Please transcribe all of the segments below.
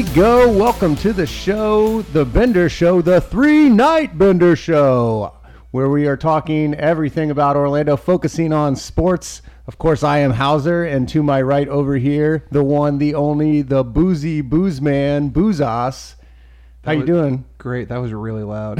we go. Welcome to the show, the Bender Show, the three-night Bender Show, where we are talking everything about Orlando, focusing on sports. Of course, I am Hauser, and to my right over here, the one, the only, the boozy booze man, Boozos. How you doing? Great. That was really loud.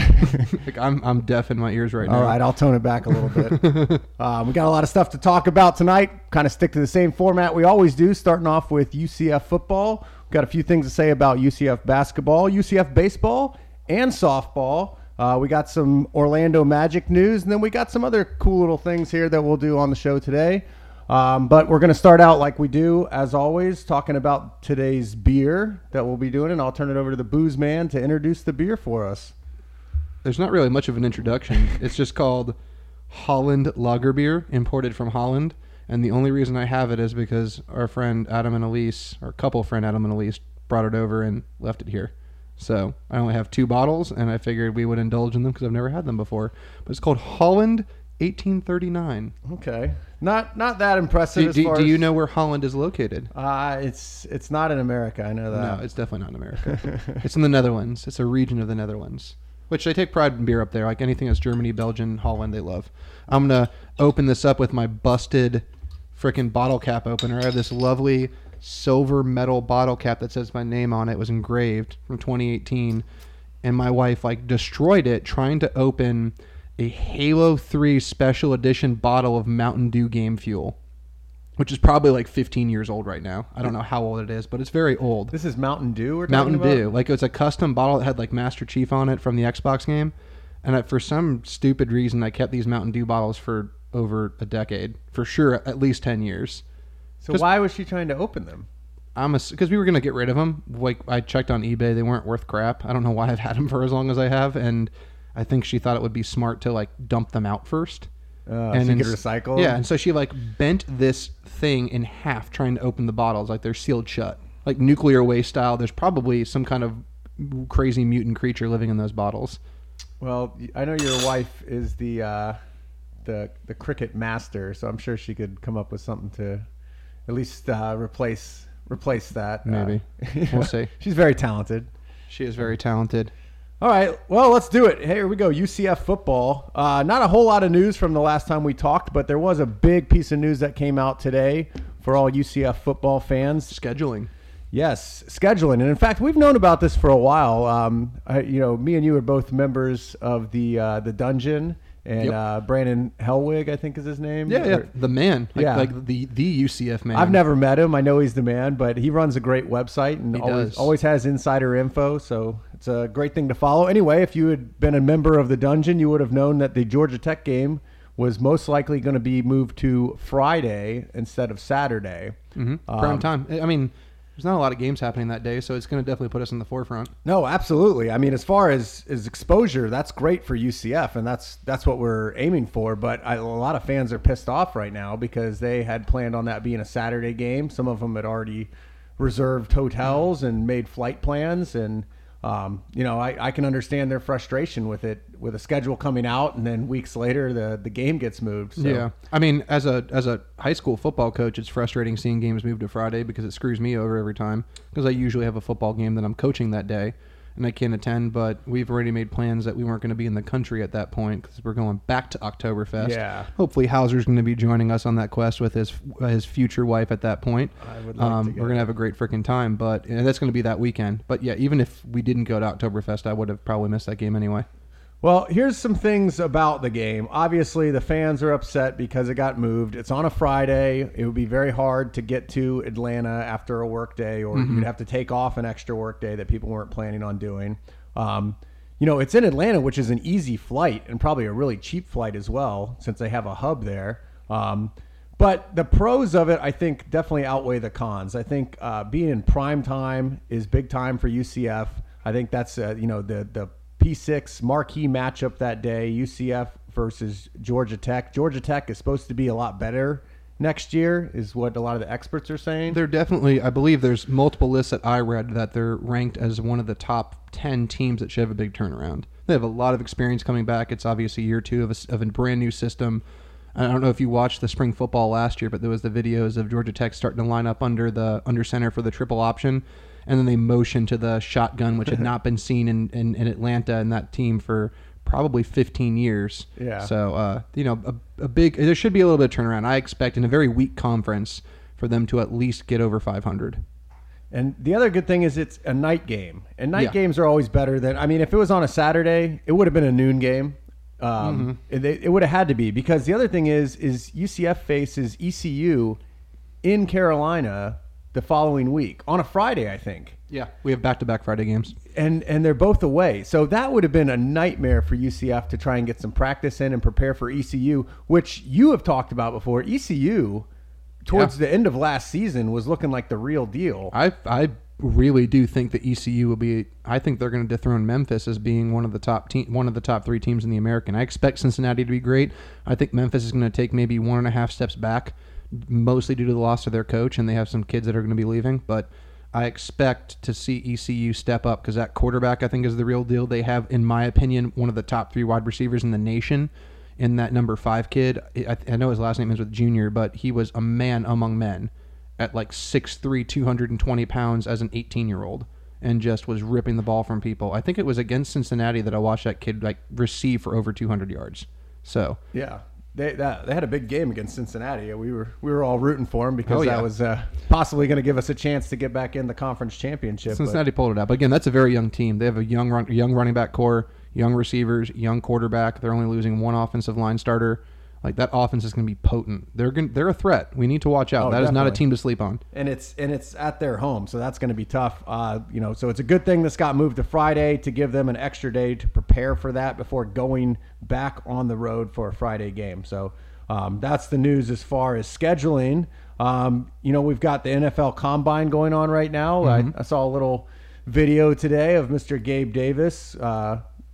Like I'm deaf in my ears right now. All right, I'll tone it back a little bit. We got a lot of stuff to talk about tonight. Kind of stick to the same format we always do, starting off with UCF football. We've got a few things to say about UCF basketball, UCF baseball, and softball. We got some Orlando Magic news, and then we got some other cool little things here that we'll do on the show today. But we're going to start out like we do, as always, talking about today's beer that we'll be doing, and I'll turn it over to the booze man to introduce the beer for us. There's not really much of an introduction. It's just called Holland Lager Beer, imported from Holland, and the only reason I have it is because our friend Adam and Elise, our couple friend Adam and Elise, brought it over and left it here. So I only have two bottles, and I figured we would indulge in them because I've never had them before. But it's called Holland 1839. Okay. Not that impressive. Do you know where Holland is located? It's not in America. I know that. No, it's definitely not in America. It's in the Netherlands. It's a region of the Netherlands, which they take pride in beer up there. Like anything that's Germany, Belgium, Holland, they love. I'm going to open this up with my busted freaking bottle cap opener. I have this lovely silver metal bottle cap that says my name on it. It was engraved from 2018. And my wife like destroyed it trying to open a Halo 3 special edition bottle of Mountain Dew Game Fuel, which is probably like 15 years old right now. I don't know how old it is, but it's very old. This is Mountain Dew we're talking about? Mountain Dew. Like, it was a custom bottle that had like Master Chief on it from the Xbox game. And I, for some stupid reason, I kept these Mountain Dew bottles for over a decade. For sure, at least 10 years. So why was she trying to open them? Because we were going to get rid of them. Like, I checked on eBay. They weren't worth crap. I don't know why I've had them for as long as I have, and I think she thought it would be smart to like dump them out first, and so you could recycle. Yeah, and so she like bent this thing in half trying to open the bottles, like they're sealed shut, like nuclear waste style. There's probably some kind of crazy mutant creature living in those bottles. Well, I know your wife is the cricket master, so I'm sure she could come up with something to at least replace that. Maybe we'll see. She's very talented. She is very talented. All right, well, let's do it. Here we go, UCF football. Not a whole lot of news from the last time we talked, but there was a big piece of news that came out today for all UCF football fans. Scheduling. Yes, scheduling. And in fact, we've known about this for a while. Me and you are both members of the Dungeon, and yep. Brandon Helwig, I think is his name. Yeah, yeah. The man. Like the UCF man. I've never met him. I know he's the man, but he runs a great website and always has insider info, so it's a great thing to follow. Anyway, if you had been a member of the Dungeon, you would have known that the Georgia Tech game was most likely going to be moved to Friday instead of Saturday. Mm-hmm. Prime time. I mean, there's not a lot of games happening that day, so it's going to definitely put us in the forefront. No, absolutely. I mean, as far as exposure, that's great for UCF, and that's what we're aiming for. But a lot of fans are pissed off right now because they had planned on that being a Saturday game. Some of them had already reserved hotels and made flight plans, and I can understand their frustration with it, with a schedule coming out and then weeks later the game gets moved. So. Yeah. I mean, as a high school football coach, it's frustrating seeing games moved to Friday because it screws me over every time because I usually have a football game that I'm coaching that day and I can't attend, but we've already made plans that we weren't going to be in the country at that point because we're going back to Oktoberfest. Yeah. Hopefully Hauser's going to be joining us on that quest with his future wife at that point. I would like to go. We're going to have a great freaking time, but that's going to be that weekend. But yeah, even if we didn't go to Oktoberfest, I would have probably missed that game anyway. Well, here's some things about the game. Obviously, the fans are upset because it got moved. It's on a Friday. It would be very hard to get to Atlanta after a work day, or you'd have to take off an extra work day that people weren't planning on doing. It's in Atlanta, which is an easy flight and probably a really cheap flight as well, since they have a hub there. But the pros of it, I think, definitely outweigh the cons. I think being in prime time is big time for UCF. I think that's, the P6 marquee matchup that day, UCF versus Georgia Tech. Georgia Tech is supposed to be a lot better next year, is what a lot of the experts are saying. They're definitely, I believe there's multiple lists that I read that they're ranked as one of the top 10 teams that should have a big turnaround. They have a lot of experience coming back. It's obviously year two of a brand new system. I don't know if you watched the spring football last year, but there was the videos of Georgia Tech starting to line up under center for the triple option. and then they motioned to the shotgun, which had not been seen in Atlanta and that team for probably 15 years. Yeah. So, you know, a big, there should be a little bit of turnaround. I expect in a very weak conference for them to at least get over 500. And the other good thing is it's a night game, and night games are always better than, I mean, if it was on a Saturday, it would have been a noon game. It would have had to be, because the other thing is UCF faces ECU in Carolina the following week on a Friday, I think. Yeah, we have back-to-back Friday games. And they're both away. So that would have been a nightmare for UCF to try and get some practice in and prepare for ECU, which you have talked about before. ECU, towards the end of last season, was looking like the real deal. I really do think that ECU will be, I think they're going to dethrone Memphis as being one of the top three teams in the American. I expect Cincinnati to be great. I think Memphis is going to take maybe 1.5 steps back, mostly due to the loss of their coach, and they have some kids that are going to be leaving. But I expect to see ECU step up, because that quarterback, I think, is the real deal. They have, in my opinion, one of the top 3 wide receivers in the nation in that number 5 kid. I know his last name is with Junior, but he was a man among men at like 6'3", 220 pounds as an 18-year-old, and just was ripping the ball from people. I think it was against Cincinnati that I watched that kid like receive for over 200 yards. So yeah. They had a big game against Cincinnati. We were all rooting for them because that was possibly going to give us a chance to get back in the conference championship. Cincinnati pulled it out. But again, that's a very young team. They have a young running back core, young receivers, young quarterback. They're only losing one offensive line starter. Like, that offense is going to be potent. They're a threat. We need to watch out. That definitely is not a team to sleep on. And it's at their home, so that's going to be tough. So it's a good thing this got moved to Friday to give them an extra day to prepare for that before going back on the road for a Friday game. So that's the news as far as scheduling. We've got the NFL Combine going on right now. Mm-hmm. I saw a little video today of Mr. Gabe Davis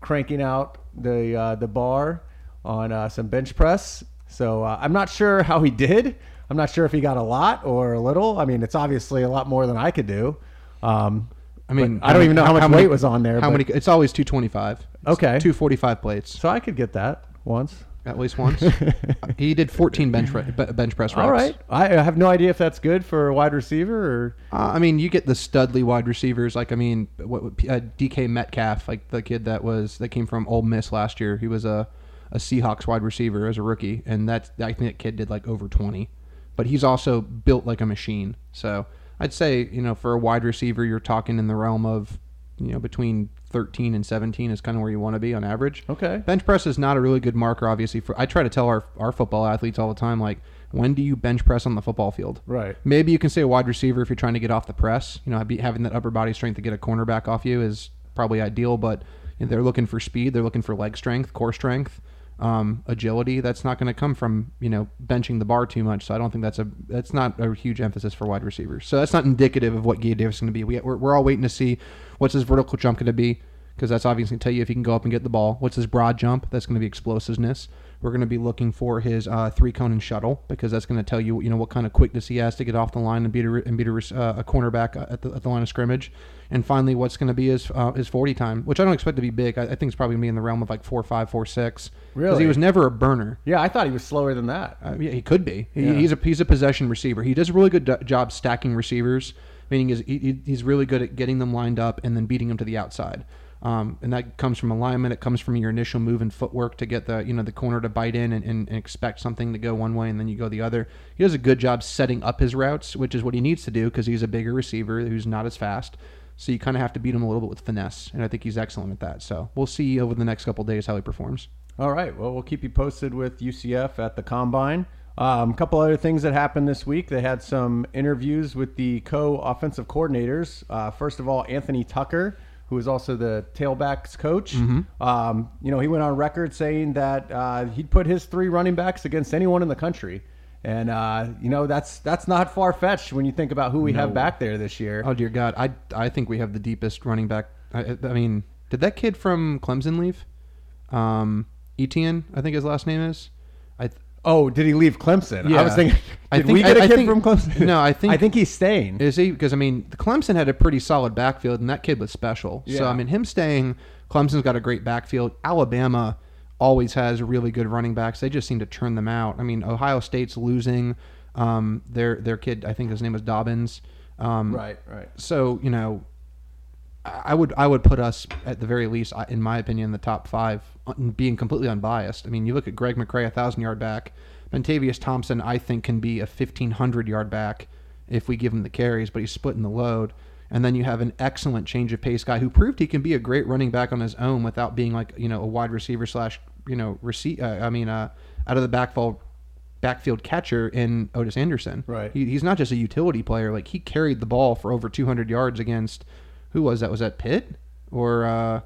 cranking out the bar on some bench press. So I'm not sure how he did. I'm not sure if he got a lot or a little. I mean, it's obviously a lot more than I could do. I don't even know how much weight was on there. It's always 225. Okay. 245 plates. So I could get that once. At least once. He did 14 bench press reps. All right. I have no idea if that's good for a wide receiver. Or you get the studly wide receivers. Like, DK Metcalf, like the kid that came from Ole Miss last year. He was a Seahawks wide receiver as a rookie, and I think that kid did like over 20, but he's also built like a machine. So I'd say, for a wide receiver, you're talking in the realm of, between 13 and 17 is kind of where you want to be on average. Okay. Bench press is not a really good marker, obviously. I try to tell our football athletes all the time, like, when do you bench press on the football field? Right. Maybe you can say a wide receiver if you're trying to get off the press. Having that upper body strength to get a cornerback off you is probably ideal, but they're looking for speed. They're looking for leg strength, core strength. Agility, that's not going to come from benching the bar too much. So I don't think that's not a huge emphasis for wide receivers. So that's not indicative of what Gabe Davis is going to be. We're all waiting to see what's his vertical jump going to be, because that's obviously going to tell you if he can go up and get the ball. What's his broad jump? That's going to be explosiveness. We're going to be looking for his three cone and shuttle, because that's going to tell you what kind of quickness he has to get off the line and beat a cornerback at the line of scrimmage. And finally, what's going to be his 40 time, which I don't expect to be big. I think it's probably going to be in the realm of like 4.5, 4.6. Really? Because he was never a burner. Yeah, I thought he was slower than that. He could be. He's a possession receiver. He does a really good job stacking receivers, meaning he's really good at getting them lined up and then beating them to the outside. And that comes from alignment. It comes from your initial move and footwork to get the corner to bite in and expect something to go one way and then you go the other. He does a good job setting up his routes, which is what he needs to do because he's a bigger receiver who's not as fast. So you kind of have to beat him a little bit with finesse, and I think he's excellent at that. So we'll see over the next couple of days how he performs. All right. Well, we'll keep you posted with UCF at the Combine. A couple other things that happened this week. They had some interviews with the co-offensive coordinators. First of all, Anthony Tucker, who is also the tailbacks coach. Mm-hmm. He went on record saying that he'd put his 3 running backs against anyone in the country. And, that's not far-fetched when you think about who we have back there this year. Oh, dear God. I think we have the deepest running back. Did that kid from Clemson leave? Etienne, I think his last name is. Oh, did he leave Clemson? Yeah. I was thinking, did we get a kid from Clemson? No, I think he's staying. Is he? Because, Clemson had a pretty solid backfield, and that kid was special. Yeah. So, him staying, Clemson's got a great backfield. Alabama always has really good running backs. They just seem to turn them out. Ohio State's losing their kid. I think his name was Dobbins. Right. So, you know, I would put us at the very least, in my opinion, the top five, being completely unbiased. I mean, you look at Greg McCray, 1,000-yard back. Vontavious Thompson, I think, can be a 1,500-yard back if we give him the carries, but he's splitting the load. And then you have an excellent change of pace guy who proved he can be a great running back on his own without being like, you know, a wide receiver slash, you know, out of the backfield catcher in Otis Anderson. Right. He's not just a utility player. Like, he carried the ball for over 200 yards against, who was that? Was that Pitt? Or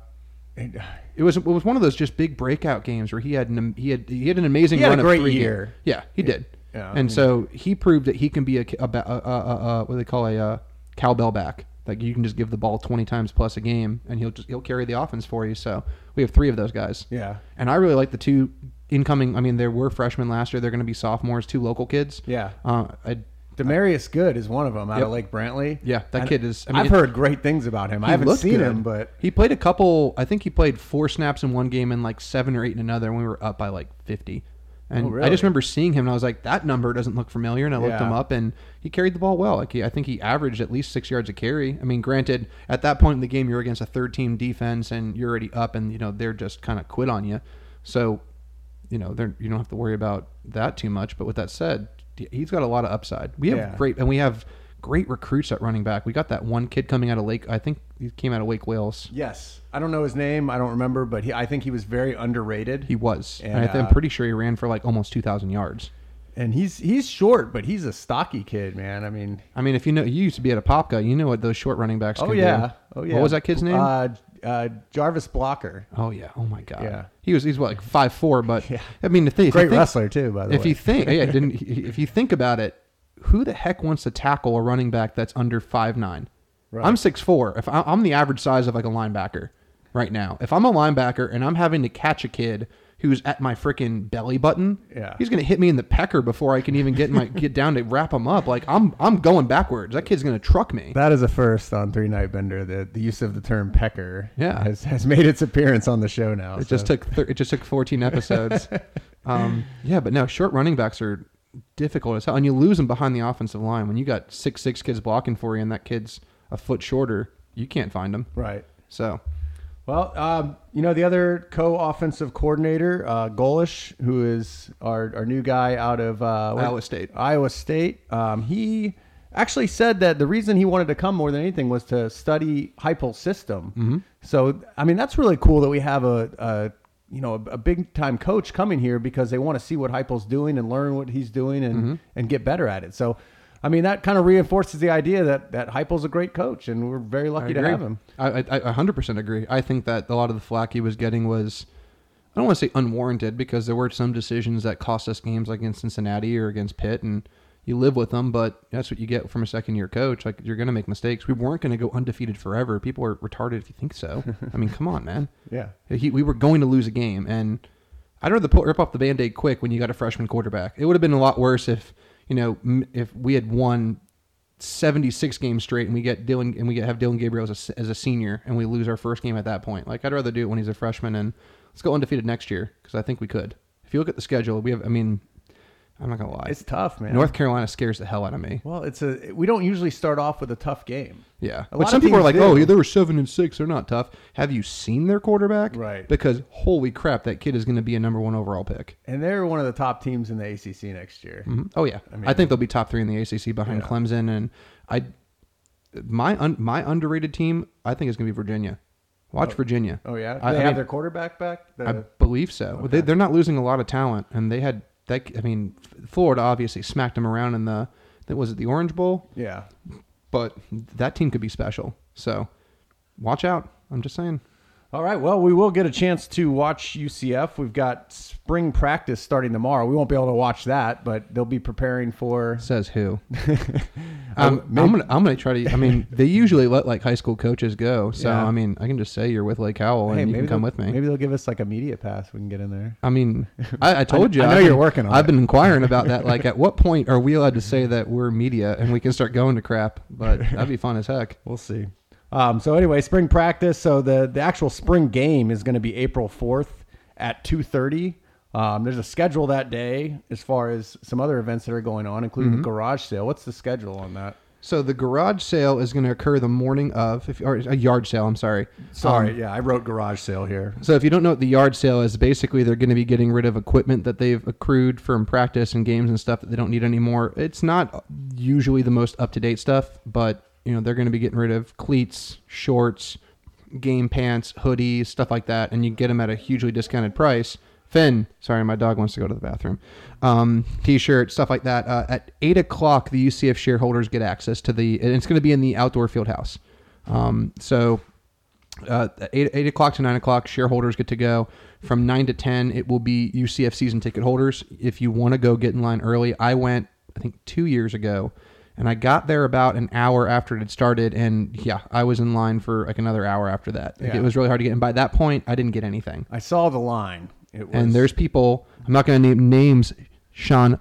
it was one of those just big breakout games where he had an amazing run of 3 years. Yeah, he did. Yeah, and so he proved that he can be a what do they call a cowbell back. Like, you can just give the ball 20 times plus a game, and he'll carry the offense for you. So we have three of those guys. Yeah. And I really like the two incoming. I mean, there were freshmen last year. They're going to be sophomores, two local kids. Yeah. Demarius Good is one of them out of Lake Brantley. Yeah, that kid is. I mean, I've heard great things about him. I haven't seen him, but he played a couple. I think he played 4 snaps in one game and like 7 or 8 in another when we were up by like 50. And oh, really? I just remember seeing him, and I was like, that number doesn't look familiar. And I looked him up, and he carried the ball well. Like, I think he averaged at least 6 yards a carry. I mean, granted, at that point in the game, you're against a third-team defense, and you're already up, and, you know, they're just kind of quit on you. So, you know, you don't have to worry about that too much. But with that said, he's got a lot of upside. We have great recruits at running back. We got that one kid coming out of Lake. I think he came out of Lake Wales. Yes. I don't know his name. I don't remember, but I think he was very underrated. He was. And I'm pretty sure he ran for like almost 2,000 yards. And he's short, but he's a stocky kid, man. I mean, if you know, you used to be at Apopka, you know what those short running backs can do. Oh, yeah. What was that kid's name? Jarvis Blocker. Oh, yeah. Oh, my God. Yeah. He's what, like 5'4", but I mean, great wrestler too, by the way. If you think about it, who the heck wants to tackle a running back that's under 5'9"? Right. I'm 6'4". If I'm the average size of like a linebacker right now, if I'm a linebacker and I'm having to catch a kid who's at my freaking belly button, he's gonna hit me in the pecker before I can even get down to wrap him up. Like, I'm going backwards. That kid's gonna truck me. That is a first on Three Night Bender. The use of the term pecker has made its appearance on the show now. It just took 14 episodes. But no, short running backs are difficult as hell, and you lose them behind the offensive line when you got 6'6" kids blocking for you, and that kid's a foot shorter. You can't find him. Right. So, well, you know, the other co-offensive coordinator, Golish, who is our new guy out of Iowa State. He actually said that the reason he wanted to come more than anything was to study Heupel's system. Mm-hmm. So, I mean, that's really cool that we have a big time coach coming here, because they want to see what Heupel's doing and learn what he's doing and get better at it. So, I mean, that kind of reinforces the idea that Heupel's a great coach, and we're very lucky to have him. I 100% agree. I think that a lot of the flack he was getting was, I don't want to say unwarranted, because there were some decisions that cost us games, like against Cincinnati or against Pitt, and you live with them, but that's what you get from a second-year coach. Like, you're going to make mistakes. We weren't going to go undefeated forever. People are retarded if you think so. I mean, come on, man. Yeah. We were going to lose a game, and I'd rather rip off the Band-Aid quick when you got a freshman quarterback. It would have been a lot worse if, you know, if we had won 76 games straight and we have Dylan Gabriel as a senior, and we lose our first game at that point. Like, I'd rather do it when he's a freshman, and let's go undefeated next year, because I think we could. If you look at the schedule, we have, I mean, I'm not going to lie, it's tough, man. North Carolina scares the hell out of me. Well, we don't usually start off with a tough game. Yeah. But some people are like, oh, yeah, they were 7-6. They're not tough. Have you seen their quarterback? Right. Because holy crap, that kid is going to be a #1 overall pick. And they're one of the top teams in the ACC next year. Mm-hmm. Oh, yeah. I mean, I think they'll be top 3 in the ACC behind Clemson. And my underrated team, I think, is going to be Virginia. Watch Virginia. Oh, yeah? Do they have their quarterback back? I believe so. Okay. They're not losing a lot of talent, and they had... Florida obviously smacked them around in the Orange Bowl? Yeah. But that team could be special. So watch out. I'm just saying. All right. Well, we will get a chance to watch UCF. We've got spring practice starting tomorrow. We won't be able to watch that, but they'll be preparing for... Says who? I'm going to try to... I mean, they usually let like high school coaches go. So, yeah. I mean, I can just say you're with Lake Howell and you can come with me. Maybe they'll give us like a media pass. We can get in there. I mean, I told you. I know you're working on it. I've been inquiring about that. Like, at what point are we allowed to say that we're media and we can start going to crap? But that'd be fun as heck. We'll see. So anyway, spring practice. So the actual spring game is going to be April 4th at 2:30. There's a schedule that day as far as some other events that are going on, including the garage sale. What's the schedule on that? So the garage sale is going to occur the morning of, or a yard sale, I'm sorry. Sorry, I wrote garage sale here. So if you don't know what the yard sale is, basically they're going to be getting rid of equipment that they've accrued from practice and games and stuff that they don't need anymore. It's not usually the most up-to-date stuff, but you know they're going to be getting rid of cleats, shorts, game pants, hoodies, stuff like that, and you get them at a hugely discounted price. Finn, sorry, my dog wants to go to the bathroom. T-shirt, stuff like that. At 8 o'clock, the UCF shareholders get access to the... And it's going to be in the outdoor field house. At 8 o'clock to 9 o'clock, shareholders get to go. From 9 to 10, it will be UCF season ticket holders. If you want to go, get in line early. I went, I think, 2 years ago, and I got there about an hour after it had started, and yeah, I was in line for like another hour after that. Like, yeah. It was really hard to get in. By that point, I didn't get anything. I saw the line. And there's people, I'm not going to name names, Sean,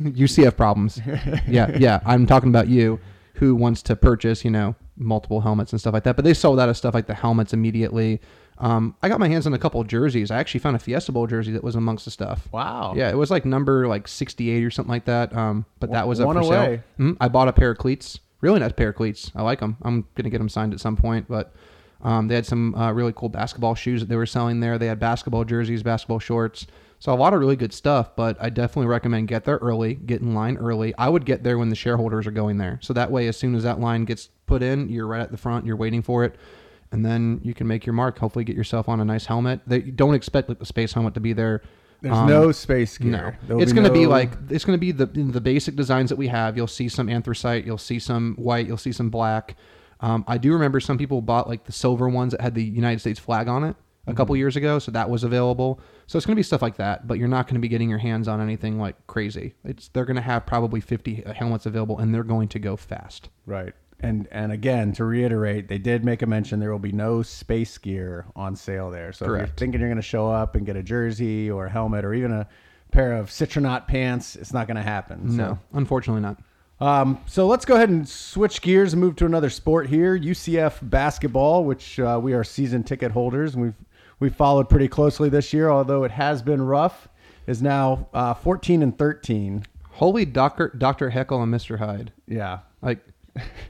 UCF problems. Yeah, I'm talking about you, who wants to purchase, you know, multiple helmets and stuff like that. But they sold out of stuff like the helmets immediately. I got my hands on a couple of jerseys. I actually found a Fiesta Bowl jersey that was amongst the stuff. Wow. Yeah, it was like number 68 or something like that. But that was up for sale. I bought a pair of cleats. Really nice pair of cleats. I like them. I'm going to get them signed at some point, but... they had some really cool basketball shoes that they were selling there. They had basketball jerseys, basketball shorts. So a lot of really good stuff, but I definitely recommend get there early, get in line early. I would get there when the shareholders are going there. So that way, as soon as that line gets put in, you're right at the front, you're waiting for it, and then you can make your mark, hopefully get yourself on a nice helmet. They don't expect the space helmet to be there. There's no space gear. No. It's going to be like, it's going to be the basic designs that we have. You'll see some anthracite, you'll see some white, you'll see some black. I do remember some people bought like the silver ones that had the United States flag on it a couple years ago. So that was available. So it's going to be stuff like that, but you're not going to be getting your hands on anything like crazy. They're going to have probably 50 helmets available, and they're going to go fast. Right. And again, to reiterate, they did make a mention there will be no space gear on sale there. So Correct. If you're thinking you're going to show up and get a jersey or a helmet or even a pair of Citronaut pants, it's not going to happen. So. No, unfortunately not. So let's go ahead and switch gears and move to another sport here, UCF basketball, which we are season ticket holders. And we followed pretty closely this year, although it has been rough, is now 14-13. Holy Dr. Heckle and Mr. Hyde. Yeah. Like,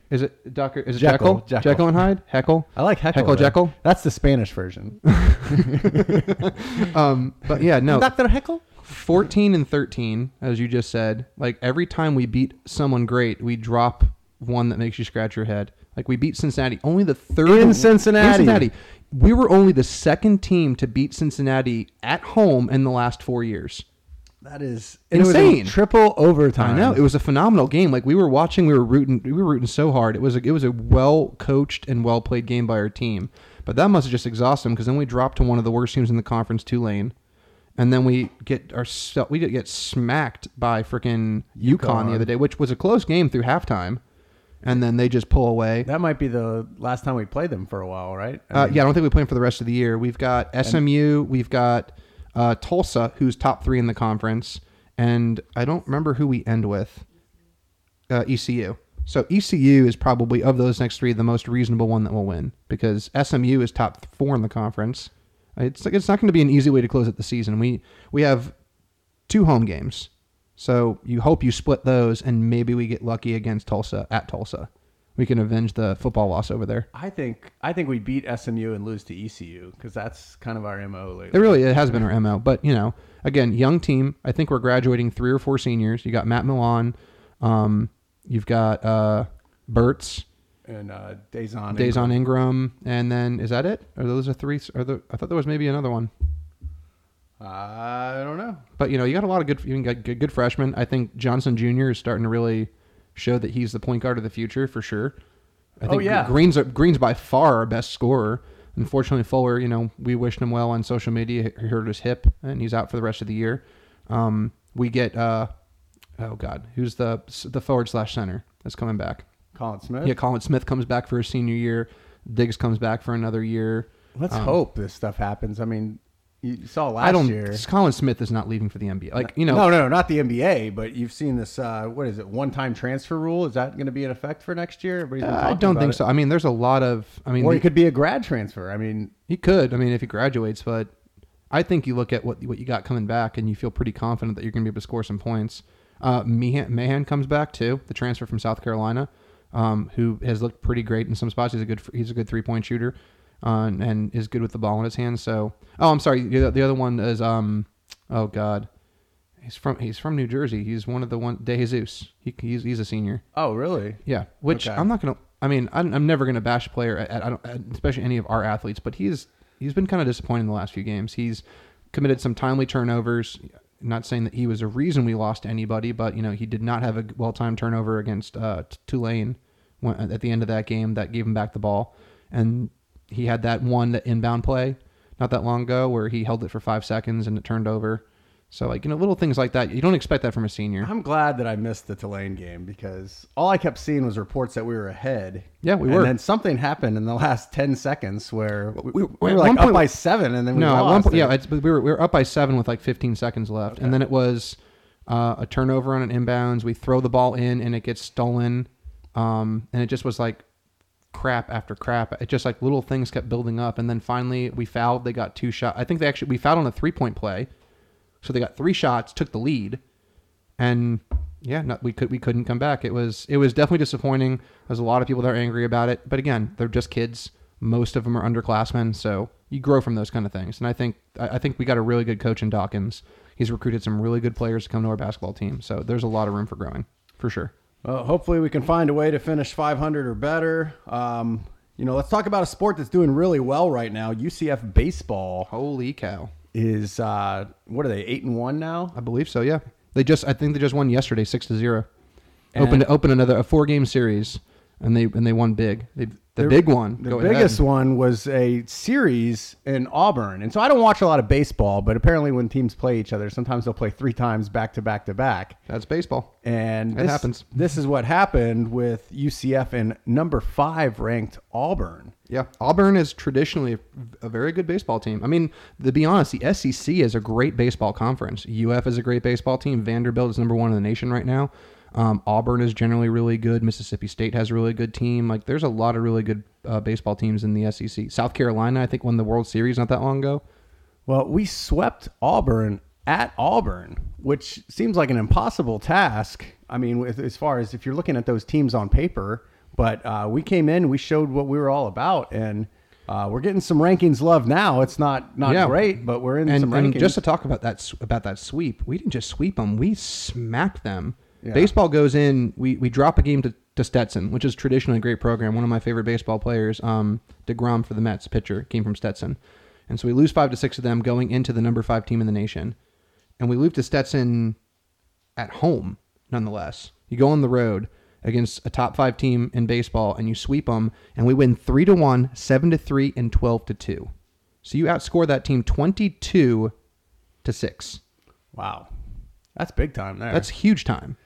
is it Dr. Is it Jekyll? Jekyll and Hyde? Heckle? I like Heckle. Heckle, though. Jekyll? That's the Spanish version. But yeah, no. Dr. Heckle? 14-13, as you just said. Like, every time we beat someone great, we drop one that makes you scratch your head. Like, we beat Cincinnati, only the third in Cincinnati. We were only the second team to beat Cincinnati at home in the last 4 years. That is insane. It was triple overtime. I know, it was a phenomenal game. Like, we were watching, we were rooting so hard. It was a well coached and well played game by our team. But that must have just exhausted them, because then we dropped to one of the worst teams in the conference, Tulane. And then we get smacked by freaking UConn the other day, which was a close game through halftime, and then they just pull away. That might be the last time we played them for a while, right? I don't think we play them for the rest of the year. We've got SMU, we've got Tulsa, who's top 3 in the conference, and I don't remember who we end with. ECU. So ECU is probably, of those next three, the most reasonable one that will win, because SMU is top 4 in the conference. It's not going to be an easy way to close out the season. We have 2 home games, so you hope you split those, and maybe we get lucky against Tulsa at Tulsa. We can avenge the football loss over there. I think we beat SMU and lose to ECU, because that's kind of our MO lately. It has been our MO, but you know, again, young team. I think we're graduating 3 or 4 seniors. You got Matt Milan, you've got Burtz. And Dazon Ingram, and then is that it? Are those the 3? I thought there was maybe another one. I don't know. But you know, you got a lot of good freshmen. I think Johnson Jr. is starting to really show that he's the point guard of the future for sure. I think Green's by far our best scorer. Unfortunately, Fuller, you know, we wished him well on social media. He hurt his hip, and he's out for the rest of the year. We get who's the forward/center that's coming back? Colin Smith? Yeah, Colin Smith comes back for his senior year. Diggs comes back for another year. Let's hope this stuff happens. I mean, you saw last year. Colin Smith is not leaving for the NBA. Like, you know, no, not the NBA, but you've seen this, what is it, one-time transfer rule? Is that going to be in effect for next year? I don't think so. I mean, there's a lot of... Or he could be a grad transfer. I mean... He could, if he graduates, but I think you look at what you got coming back, and you feel pretty confident that you're going to be able to score some points. Mahan comes back, too, the transfer from South Carolina. who has looked pretty great in some spots. He's a good 3-point shooter, and is good with the ball in his hands. So, I'm sorry. The other one is he's from New Jersey. He's one of the one De Jesus. He's a senior. Oh, really? Yeah. Which okay. I'm never gonna bash a player, especially any of our athletes. But he's been kind of disappointing the last few games. He's committed some timely turnovers. Not saying that he was a reason we lost anybody, but he did not have a well-timed turnover against Tulane at the end of that game that gave him back the ball, and he had that inbound play not that long ago where he held it for 5 seconds and it turned over. So, little things like that. You don't expect that from a senior. I'm glad that I missed the Tulane game because all I kept seeing was reports that we were ahead. Yeah, we were. And then something happened in the last 10 seconds where we were up by 7 and then we lost. At one point, we were up by 7 with 15 seconds left. Okay. And then it was a turnover on an inbounds. We throw the ball in and it gets stolen. And it just was crap after crap. It just little things kept building up. And then finally we fouled. They got 2 shots. I think we fouled on a 3-point play. So they got 3 shots, took the lead, and we couldn't come back. It was definitely disappointing. There's a lot of people that are angry about it, but again, they're just kids. Most of them are underclassmen, so you grow from those kind of things. And I think we got a really good coach in Dawkins. He's recruited some really good players to come to our basketball team, so there's a lot of room for growing, for sure. Well, hopefully we can find a way to finish 500 or better. Let's talk about a sport that's doing really well right now, UCF baseball. Holy cow. Is what are they, 8-1 now? I believe so, yeah. I think they just won yesterday 6-0. Open another a 4-game series and they won big. The biggest one was a series in Auburn. And so I don't watch a lot of baseball, but apparently when teams play each other, sometimes they'll play 3 times back to back to back. That's baseball. And it happens. This is what happened with UCF and number 5 ranked Auburn. Yeah, Auburn is traditionally a very good baseball team. I mean, to be honest, the SEC is a great baseball conference. UF is a great baseball team. Vanderbilt is number 1 in the nation right now. Auburn is generally really good. Mississippi State has a really good team. There's a lot of really good baseball teams in the SEC. South Carolina, I think, won the World Series not that long ago. Well, we swept Auburn at Auburn, which seems like an impossible task. I mean, as far as if you're looking at those teams on paper. But we came in, we showed what we were all about, and we're getting some rankings love now. It's not great, but we're in some rankings. And just to talk about that sweep, we didn't just sweep them. We smacked them. Yeah. Baseball goes in, we drop a game to Stetson, which is traditionally a great program. One of my favorite baseball players, DeGrom for the Mets, pitcher, came from Stetson. And so we lose 5-6 of them going into the number 5 team in the nation. And we lose to Stetson at home, nonetheless. You go on the road against a top 5 team in baseball, and you sweep them, and we win 3-1, 7-3, and 12-2. So you outscore that team 22-6. Wow, that's big time there. That's huge time.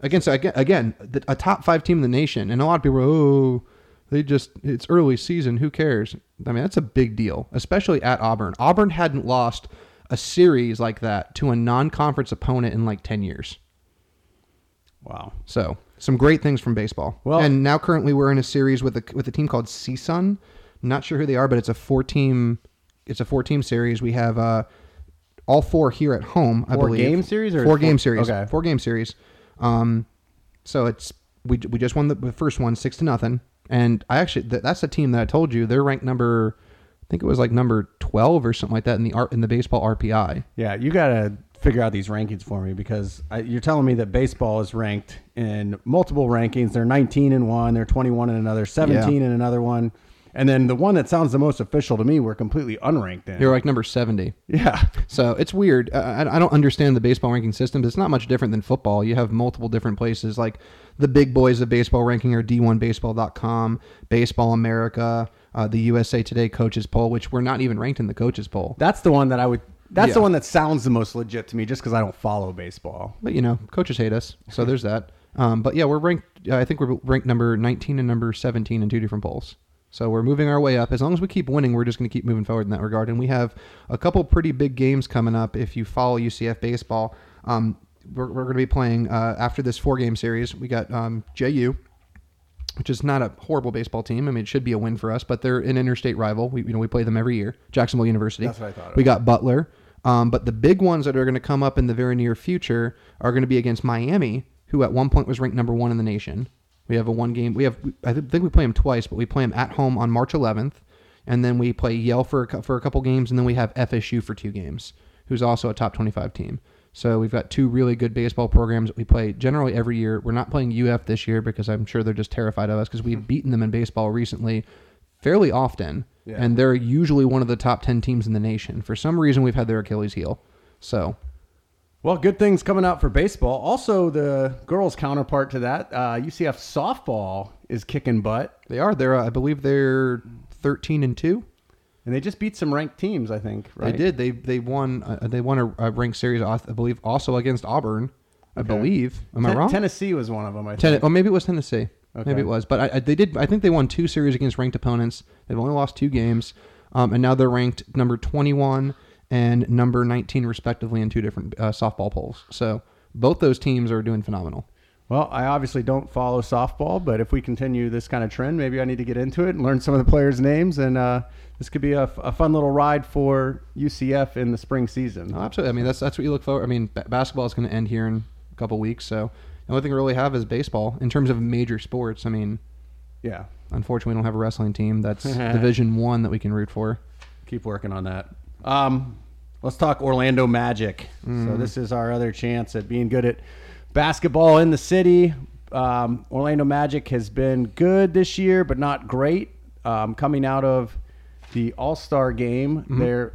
Again, a top 5 team in the nation, and a lot of people, it's early season. Who cares? I mean, that's a big deal, especially at Auburn. Auburn hadn't lost a series like that to a non-conference opponent in 10 years. Wow. So some great things from baseball. Well, and now currently we're in a series with a team called CSUN. Not sure who they are, but it's a four team series. We have all 4 here at home. Four game series. Okay. 4-game series. So it's we just won the first one 6-0, and I actually that's the team that I told you they're ranked number 12 or something like that in the baseball RPI. Yeah, you gotta figure out these rankings for me because you're telling me that baseball is ranked in multiple rankings. They're 19 in one, they're 21 in another, 17 in another one. And then the one that sounds the most official to me, we're completely unranked in. You're number 70. Yeah. So it's weird. I don't understand the baseball ranking system, but it's not much different than football. You have multiple different places. The big boys of baseball ranking are D1Baseball.com, Baseball America, the USA Today Coaches Poll, which we're not even ranked in the Coaches Poll. That's the one that the one that sounds the most legit to me just because I don't follow baseball. But, coaches hate us, so there's that. But, yeah, we're ranked – I think we're ranked number 19 and number 17 in 2 different polls. So we're moving our way up. As long as we keep winning, we're just going to keep moving forward in that regard. And we have a couple pretty big games coming up if you follow UCF baseball. We're going to be playing after this 4-game series. We got JU, which is not a horrible baseball team. I mean, it should be a win for us, but they're an interstate rival. We play them every year. Jacksonville University. That's what I thought. We got Butler. But the big ones that are going to come up in the very near future are going to be against Miami, who at one point was ranked number 1 in the nation. We have a one game. We have, I think we play them twice, but we play them at home on March 11th, and then we play Yale for a couple games, and then we have FSU for two games, who's also a top 25 team. So we've got two really good baseball programs that we play generally every year. We're not playing UF this year because I'm sure they're just terrified of us because we've beaten them in baseball recently fairly often, and they're usually one of the top 10 teams in the nation. For some reason, we've had their Achilles heel. So... Well, good things coming out for baseball. Also, the girls' counterpart to that, UCF softball is kicking butt. They are. They're, I believe they're 13-2, and they just beat some ranked teams. I think right? They did. They won a ranked series. I believe also against Auburn. I believe. Am I wrong? Tennessee was one of them. I think. Oh, maybe it was Tennessee. Okay. Maybe it was. But they did. I think they won two series against ranked opponents. They've only lost two games, and now they're ranked number 21. And number 19, respectively, in two different softball polls. So both those teams are doing phenomenal. Well, I obviously don't follow softball, but if we continue this kind of trend, maybe I need to get into it and learn some of the players' names. And this could be a fun little ride for UCF in the spring season. Oh, absolutely. I mean, that's what you look forward. I mean, basketball is going to end here in a couple weeks. So the only thing we really have is baseball in terms of major sports. I mean, yeah. Unfortunately, we don't have a wrestling team that's Division I that we can root for. Keep working on that. Let's talk Orlando Magic. So this is our other chance at being good at basketball in the city. Orlando Magic has been good this year, but not great. Coming out of the All-Star game,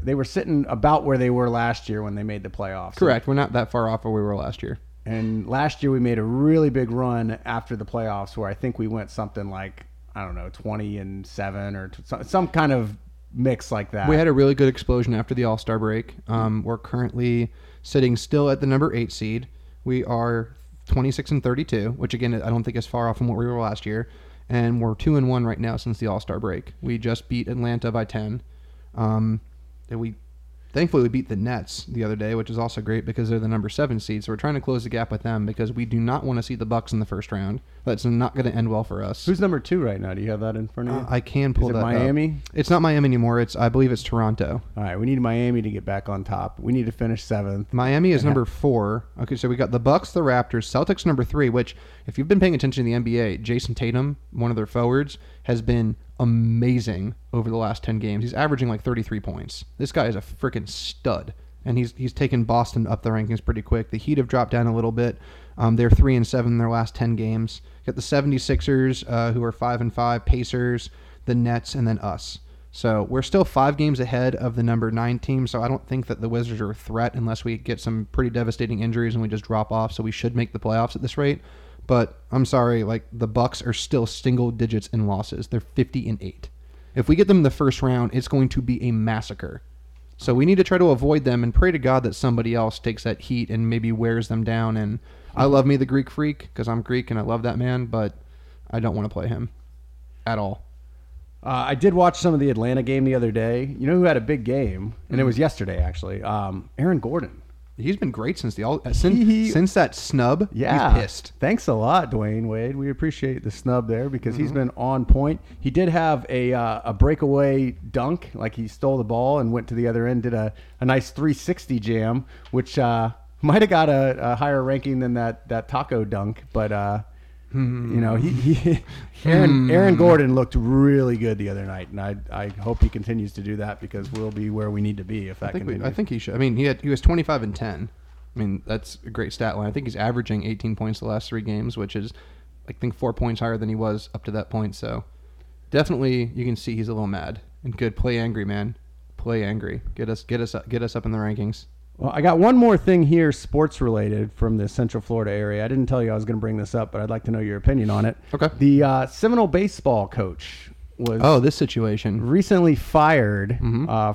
they were sitting about where they were last year when they made the playoffs. Correct. We're not that far off where we were last year. And last year we made a really big run after the playoffs where I think we went something like, I don't know, 20-7 or some kind of mix like that. We had a really good explosion after the All-Star break. We're currently sitting still at the number 8 seed. We are 26-32, which again I don't think is far off from what we were last year. And we're 2-1 right now since the All-Star break. We just beat Atlanta by 10. Thankfully we beat the Nets the other day, which is also great because they're the number 7 seed. So we're trying to close the gap with them because we do not want to see the Bucks in the first round. That's not going to end well for us. Who's number 2 right now? Do you have that in front of you? I can pull that up. Is it Miami? It's not Miami anymore. I believe it's Toronto. All right. We need Miami to get back on top. We need to finish 7th. Miami is number 4. Okay. So we got the Bucks, the Raptors, Celtics number 3, which if you've been paying attention to the NBA, Jason Tatum, one of their forwards, has been amazing over the last 10 games. He's averaging like 33 points. This guy is a freaking stud, and he's taken Boston up the rankings pretty quick. The Heat have dropped down a little bit. They're 3-7 in their last 10 games. You got the 76ers, who are 5-5, Pacers, the Nets, and then us. So we're still 5 games ahead of the number 9 team, so I don't think that the Wizards are a threat unless we get some pretty devastating injuries and we just drop off, so we should make the playoffs at this rate. But I'm sorry, like the Bucks are still single digits in losses. They're 50-8. If we get them in the first round, it's going to be a massacre. So we need to try to avoid them and pray to God that somebody else takes that heat and maybe wears them down. And I love me the Greek Freak because I'm Greek and I love that man, but I don't want to play him at all. I did watch some of the Atlanta game the other day. You know who had a big game? And it was yesterday, actually. Aaron Gordon. He's been great since that snub. Yeah. He's pissed. Thanks a lot, Dwayne Wade. We appreciate the snub there because he's been on point. He did have a breakaway dunk, like he stole the ball and went to the other end, did a nice 360 jam, which might have got a higher ranking than that taco dunk, but you know, Aaron Gordon looked really good the other night, and I hope he continues to do that because we'll be where we need to be if that continues. I think he should. I mean, he was 25-10. I mean, that's a great stat line. I think he's averaging 18 points the last 3 games, which is, I think, 4 points higher than he was up to that point. So definitely, you can see he's a little mad. And good, play angry, man. Play angry. Get us up in the rankings. Well, I got one more thing here, sports-related, from the Central Florida area. I didn't tell you I was going to bring this up, but I'd like to know your opinion on it. Okay. The Seminole baseball coach was... Oh, this situation. ...recently fired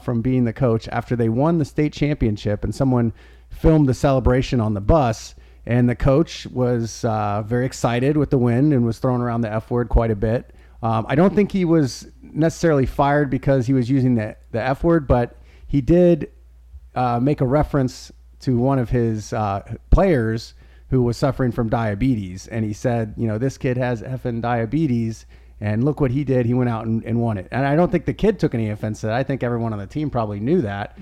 from being the coach after they won the state championship, and someone filmed the celebration on the bus, and the coach was very excited with the win and was throwing around the F word quite a bit. I don't think he was necessarily fired because he was using the F word, but he did... make a reference to one of his players who was suffering from diabetes. And he said, you know, this kid has effing diabetes and look what he did. He went out and won it. And I don't think the kid took any offense to that. I think everyone on the team probably knew that,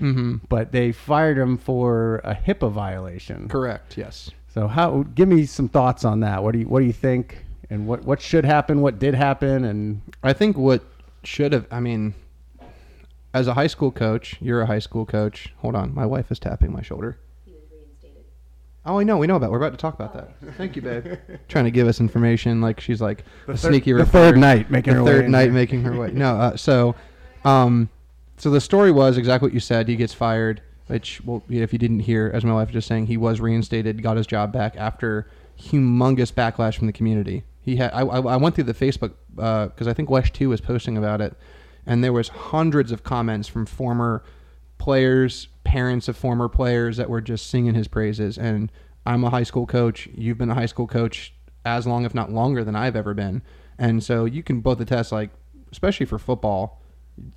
but they fired him for a HIPAA violation. Correct. Yes. So give me some thoughts on that. What do you think? and what should happen, what did happen. And I think what should have, I mean, as a high school coach, you're a high school coach. Hold on. My wife is tapping my shoulder. He was reinstated. Oh, I know. We know about it. We're about to talk about that. Thank you, babe. Trying to give us information. Like she's like a sneaky reporter. The third night making her way. No. So the story was exactly what you said. He gets fired, which, well, if you didn't hear, as my wife was just saying, he was reinstated, got his job back after humongous backlash from the community. He had. I went through the Facebook, because I think Wesh 2 was posting about it, and there was hundreds of comments from former players, parents of former players that were just singing his praises. And I'm a high school coach. You've been a high school coach as long, if not longer, than I've ever been. And so you can both attest, like, especially for football,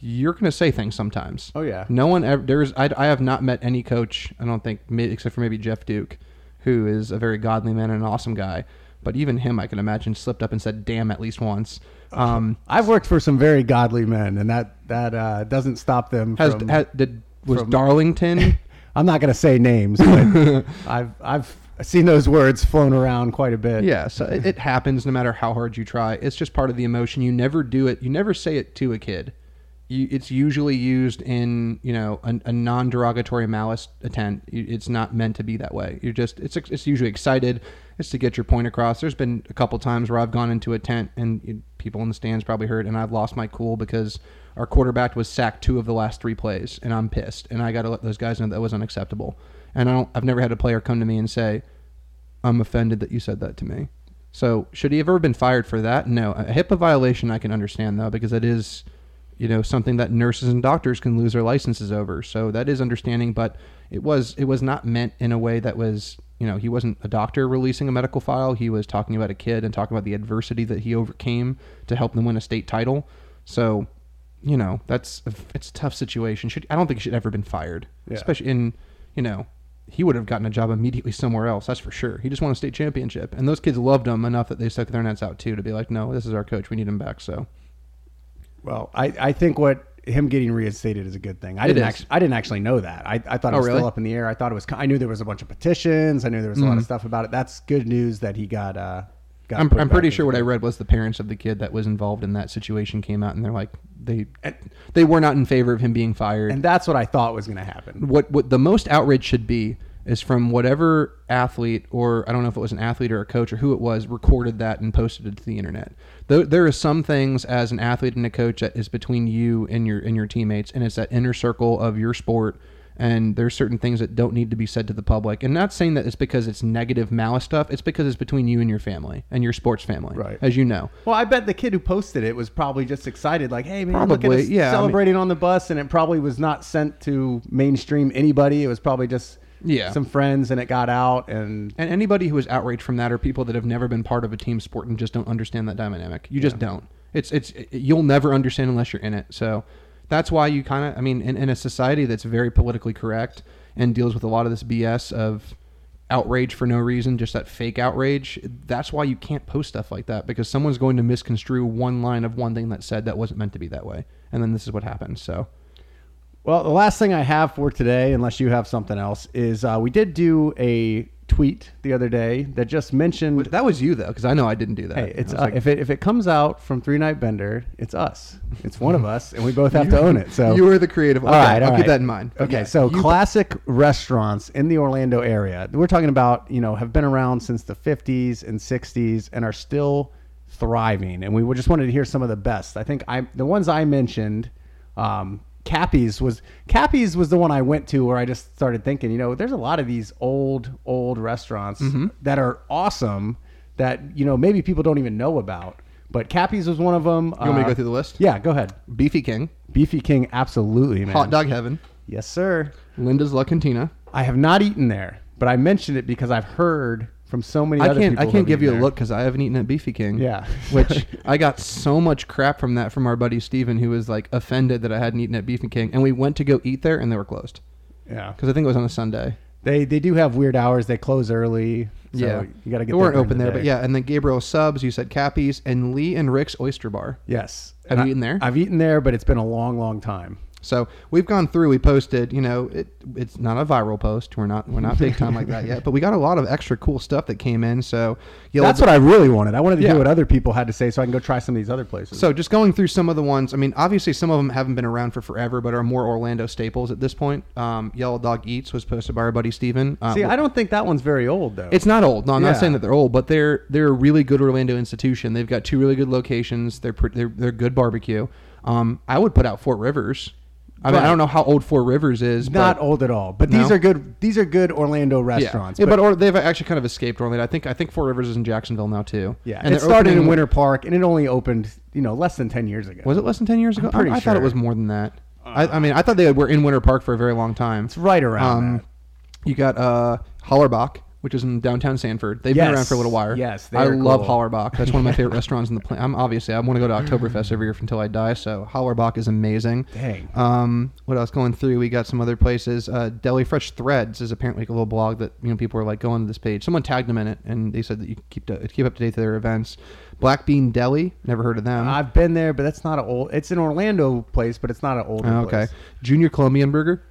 you're going to say things sometimes. Oh, yeah. No one ever, I have not met any coach, I don't think, except for maybe Jeff Duke, who is a very godly man and an awesome guy. But even him, I can imagine, slipped up and said, damn, at least once. I've worked for some very godly men, and that doesn't stop them. Was Darlington? I'm not going to say names, but I've seen those words flown around quite a bit. Yeah, so it happens no matter how hard you try. It's just part of the emotion. You never do it. You never say it to a kid. It's usually used in, you know, a non-derogatory malice intent. It's not meant to be that way. You're just, it's usually excited. It's to get your point across. There's been a couple times where I've gone into a tent and people in the stands probably heard, and I've lost my cool because our quarterback was sacked 2 of the last 3 plays, and I'm pissed. And I got to let those guys know that was unacceptable. And I've never had a player come to me and say, I'm offended that you said that to me. So should he have ever been fired for that? No. A HIPAA violation I can understand, though, because it is, you know, something that nurses and doctors can lose their licenses over. So that is understanding, but it was not meant in a way that was, you know, he wasn't a doctor releasing a medical file. He was talking about a kid and talking about the adversity that he overcame to help them win a state title. So, you know, it's a tough situation. I don't think he should have ever been fired, yeah. Especially in, you know, he would have gotten a job immediately somewhere else. That's for sure. He just won a state championship, and those kids loved him enough that they stuck their nets out too, to be like, no, this is our coach. We need him back. So. Well, I think what him getting reinstated is a good thing. I didn't actually know that. I thought it was still up in the air. I thought it was. I knew there was a bunch of petitions. I knew there was a lot of stuff about it. That's good news that he got. I'm pretty sure what I read was the parents of the kid that was involved in that situation came out and they're like they were not in favor of him being fired. And that's what I thought was going to happen. What the most outrage should be is from whatever athlete, or I don't know if it was an athlete or a coach or who it was, recorded that and posted it to the internet. There are some things as an athlete and a coach that is between you and your teammates, and it's that inner circle of your sport, and there's certain things that don't need to be said to the public. And not saying that it's because it's negative malice stuff, it's because it's between you and your family and your sports family, right? As you know. Well, I bet the kid who posted it was probably just excited, like, hey, man, probably, look at us celebrating on the bus, and it probably was not sent to mainstream anybody. It was probably just... Yeah, some friends, and it got out, and anybody who is outraged from that are people that have never been part of a team sport and just don't understand that dynamic. You just don't. You'll never understand unless you're in it. So that's why you kind of, I mean, in a society that's very politically correct and deals with a lot of this BS of outrage for no reason, just that fake outrage. That's why you can't post stuff like that, because someone's going to misconstrue one line of one thing that said that wasn't meant to be that way, and then this is what happened. So. Well, the last thing I have for today, unless you have something else, is we did do a tweet the other day that just mentioned... That was you, though, because I know I didn't do that. Hey, it's like, if it comes out from Three Night Bender, it's us. It's one of us, and we both have to own it. So you were the creative one. All right. I'll keep that in mind. Okay, so classic restaurants in the Orlando area, we're talking about, you know, have been around since the 50s and 60s and are still thriving. And we just wanted to hear some of the best. I think the ones I mentioned... Cappy's was the one I went to where I just started thinking, you know, there's a lot of these old restaurants that are awesome that, you know, maybe people don't even know about. But Cappy's was one of them. You want me to go through the list? Yeah, go ahead. Beefy King, absolutely, man. Hot Dog Heaven. Yes, sir. Linda's La Cantina. I have not eaten there, but I mentioned it because I've heard from so many other people. I can't give you a look because I haven't eaten at Beefy King. Yeah. Which I got so much crap from our buddy Steven, who was like offended that I hadn't eaten at Beefy King. And we went to go eat there and they were closed. Yeah. Because I think it was on a Sunday. They do have weird hours. They close early. So you got to get there. They weren't open there, but yeah. And then Gabriel Subs, you said Cappy's, and Lee and Rick's Oyster Bar. Yes. Have you eaten there? I've eaten there, but it's been a long, long time. So we've gone through. We posted, you know, it's not a viral post. We're not big time like that yet. But we got a lot of extra cool stuff that came in. So that's what I really wanted. I wanted to hear what other people had to say, so I can go try some of these other places. So just going through some of the ones. I mean, obviously some of them haven't been around for forever, but are more Orlando staples at this point. Yellow Dog Eats was posted by our buddy Steven. See, I don't think that one's very old though. It's not old. No, I'm not saying that they're old, but they're a really good Orlando institution. They've got two really good locations. They're good barbecue. I would put out Fort Rivers. I mean, I don't know how old Four Rivers is. Not old at all. But these are good. These are good Orlando restaurants. Yeah, but they've actually kind of escaped Orlando. I think Four Rivers is in Jacksonville now too. Yeah, and it started in Winter Park, and it only opened, you know, less than 10 years ago. Was it less than 10 years ago? I thought it was more than that. I thought they were in Winter Park for a very long time. It's right around. That. You got Hollerbach, which is in downtown Sanford. They've been around for a little while. Yes, they are. I love Hollerbach. That's one of my favorite restaurants in the planet. I want to go to Oktoberfest every year until I die, so Hollerbach is amazing. Dang. What else going through? We got some other places. Deli Fresh Threads is apparently a little blog that, you know, people are like, go on to this page. Someone tagged them in it, and they said that you keep up to date to their events. Black Bean Deli, never heard of them. I've been there, but that's not an old. It's an Orlando place, but it's not an older place. Okay. Junior Colombian Burger.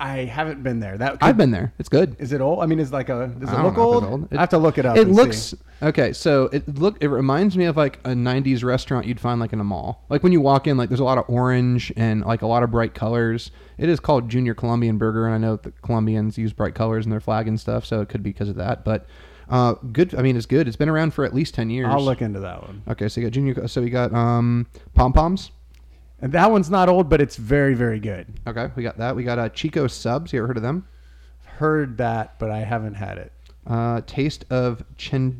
I haven't been there. I've been there. It's good. Is it old? I mean, does it look old? I have to look it up. Okay. So it reminds me of like a 90s restaurant you'd find like in a mall. Like when you walk in, like there's a lot of orange and like a lot of bright colors. It is called Junior Colombian Burger. And I know the Colombians use bright colors in their flag and stuff. So it could be because of that, but good. I mean, it's good. It's been around for at least 10 years. I'll look into that one. Okay. So you got Pom Poms. And that one's not old, but it's very, very good. Okay, we got that. We got Chico Subs. You ever heard of them? Heard that, but I haven't had it. Taste of Chengdu?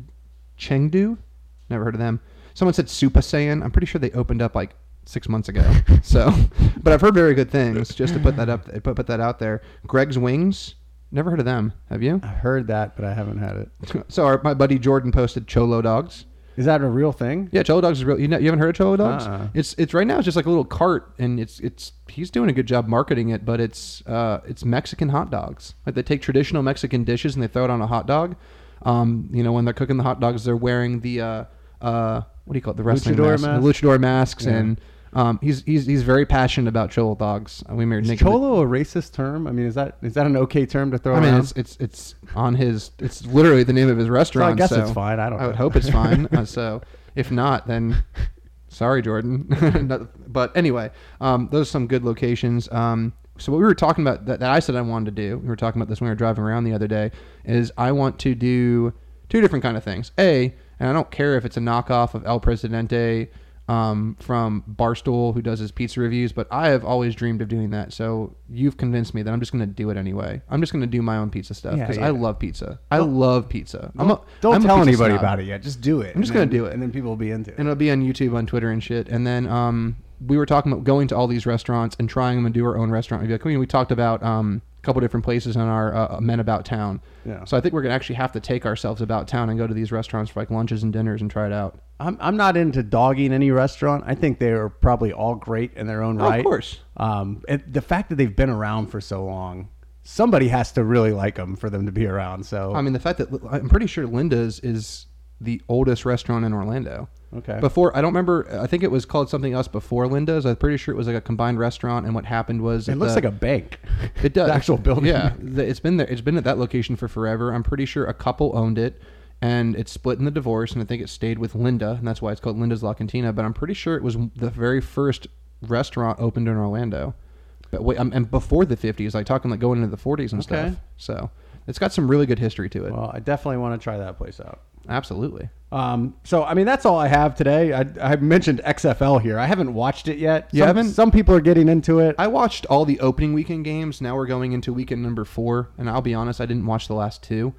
Never heard of them. Someone said Super Saiyan. I'm pretty sure they opened up like 6 months ago. So, but I've heard very good things. Just to put that up, put that out there. Greg's Wings. Never heard of them. Have you? I heard that, but I haven't had it. So my buddy Jordan posted Cholo Dogs. Is that a real thing? Yeah, Cholo Dogs is real. You haven't heard of Cholo Dogs? It's right now. It's just like a little cart, and he's doing a good job marketing it. But it's Mexican hot dogs. Like they take traditional Mexican dishes and they throw it on a hot dog. You know, when they're cooking the hot dogs, they're wearing the what do you call it? The wrestling luchador masks. The luchador masks, yeah. And he's very passionate about Cholo Dogs. We married Nick. Is Cholo a racist term? I mean, is that an okay term to throw around? I mean, it's on his. It's literally the name of his restaurant. So I guess it's fine. I would hope it's fine. So if not, then sorry, Jordan. But anyway, those are some good locations. So what we were talking about that I said I wanted to do. We were talking about this when we were driving around the other day. Is I want to do two different kind of things. And I don't care if it's a knockoff of El Presidente. From Barstool, who does his pizza reviews, but I have always dreamed of doing that. So you've convinced me that I'm just going to do it anyway. I'm just going to do my own pizza stuff because I love pizza. Don't tell anybody about it yet. Just do it. I'm just going to do it, and then people will be into it. And it'll be on YouTube, on Twitter, and shit. And then we were talking about going to all these restaurants and trying them and do our own restaurant. We talked about a couple different places in our Men About Town. Yeah. So I think we're going to actually have to take ourselves about town and go to these restaurants for like lunches and dinners and try it out. I'm not into dogging any restaurant. I think they are probably all great in their own right. Of course. The fact that they've been around for so long, somebody has to really like them for them to be around. So I mean, the fact that I'm pretty sure Linda's is the oldest restaurant in Orlando. Okay. Before, I don't remember. I think it was called something else before Linda's. I'm pretty sure it was like a combined restaurant. And what happened was it looks like a bank. It does. The actual building. Yeah. It's been there. It's been at that location for forever. I'm pretty sure a couple owned it. And it's split in the divorce, and I think it stayed with Linda, and that's why it's called Linda's La Cantina. But I'm pretty sure it was the very first restaurant opened in Orlando, but and before the 50s, like talking like going into the 40s and stuff. So it's got some really good history to it. Well, I definitely want to try that place out. Absolutely. So I mean, that's all I have today. I mentioned XFL here. I haven't watched it yet. Some people are getting into it. I watched all the opening weekend games. Now we're going into weekend number 4, and I'll be honest, I didn't watch the last two.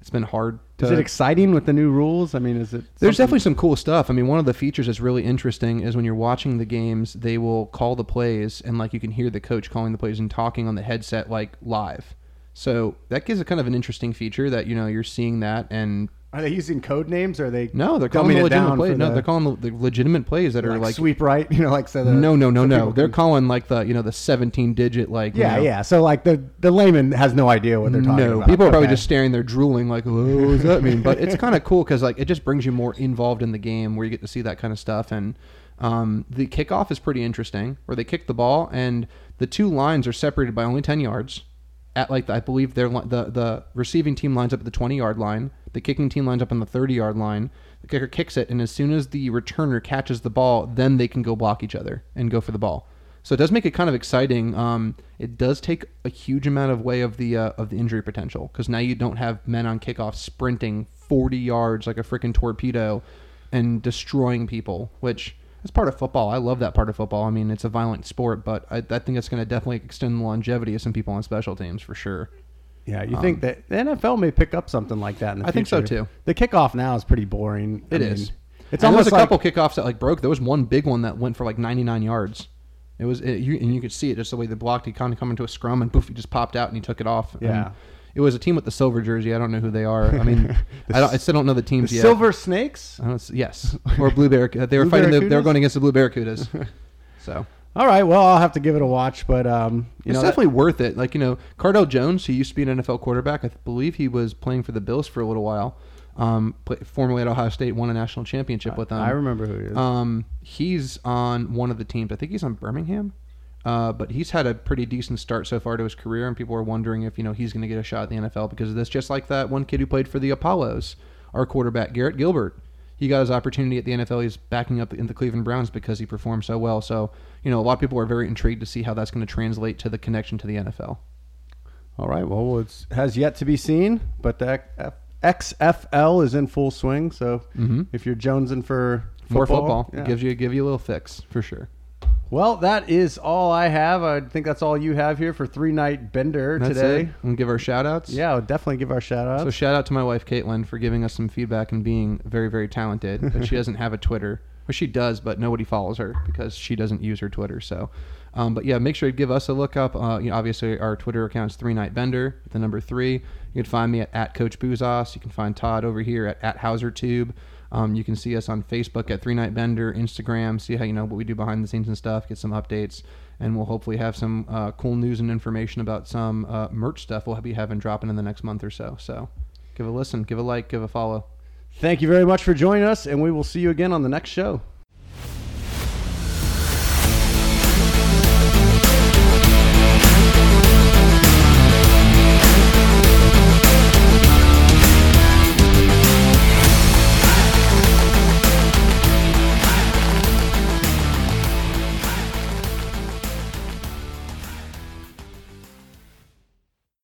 It's been hard. Is it exciting with the new rules? I mean, there's definitely some cool stuff. I mean, one of the features that's really interesting is when you're watching the games, they will call the plays, and like you can hear the coach calling the plays and talking on the headset like live. So that gives a kind of an interesting feature that, you know, you're seeing that. And are they using code names? Or are they? No, they're calling the legitimate plays. No, they're calling the legitimate plays that are like sweep right. You know, like so. No. They're calling like the 17-digit like. Yeah, you know. Yeah. So like the layman has no idea what they're talking about. No, people are probably just staring there, drooling like, what does that mean? But it's kind of cool because like it just brings you more involved in the game where you get to see that kind of stuff and. The kickoff is pretty interesting, where they kick the ball and the two lines are separated by only 10 yards. At like I believe the receiving team lines up at the 20-yard line, the kicking team lines up on the 30-yard line. The kicker kicks it, and as soon as the returner catches the ball, then they can go block each other and go for the ball. So it does make it kind of exciting. It does take a huge amount of way of the injury potential, because now you don't have men on kickoff sprinting 40 yards like a freaking torpedo and destroying people, which is part of football. I love that part of football. I mean, it's a violent sport, but I think it's going to definitely extend the longevity of some people on special teams for sure. Yeah, you think that the NFL may pick up something like that in the future. I think so, too. The kickoff now is pretty boring. I mean, it is. It's almost like a couple kickoffs that like broke. There was one big one that went for like 99 yards. You could see it just the way they blocked. He kind of come into a scrum and poof, he just popped out and he took it off. Yeah, and it was a team with the silver jersey. I don't know who they are. I mean, I still don't know the teams yet. Silver Snakes? Yes, or Blue Barracudas. They were fighting. They were going against the Blue Barracudas. So. All right, well, I'll have to give it a watch, but it's definitely worth it. Like, you know, Cardell Jones, who used to be an NFL quarterback, I believe he was playing for the Bills for a little while. Formerly at Ohio State, won a national championship with them. I remember who he is. He's on one of the teams. I think he's on Birmingham, but he's had a pretty decent start so far to his career, and people are wondering if he's going to get a shot at the NFL because of this. Just like that one kid who played for the Apollos, our quarterback Garrett Gilbert. He got his opportunity at the NFL. He's backing up in the Cleveland Browns because he performed so well. So, a lot of people are very intrigued to see how that's going to translate to the connection to the NFL. All right. Well, it has yet to be seen, but the XFL is in full swing. So if you're jonesing for football, yeah. It gives you a little fix for sure. Well, that is all I have. I think that's all you have here for three-night bender today. It. And give our shout-outs. Yeah, I'll definitely give our shout-outs. So shout-out to my wife, Caitlin, for giving us some feedback and being very, very talented. But she doesn't have a Twitter. Well, she does, but nobody follows her because she doesn't use her Twitter. So, but yeah, make sure to give us a look up. Obviously, our Twitter account is 3NightBender, the number 3. You can find me at Coach Boozos. You can find Todd over here at HauserTube. You can see us on Facebook at 3NightBender, Instagram, see how what we do behind the scenes and stuff, get some updates, and we'll hopefully have some cool news and information about some merch stuff we'll be having dropping in the next month or so. So give a listen, give a like, give a follow. Thank you very much for joining us, and we will see you again on the next show.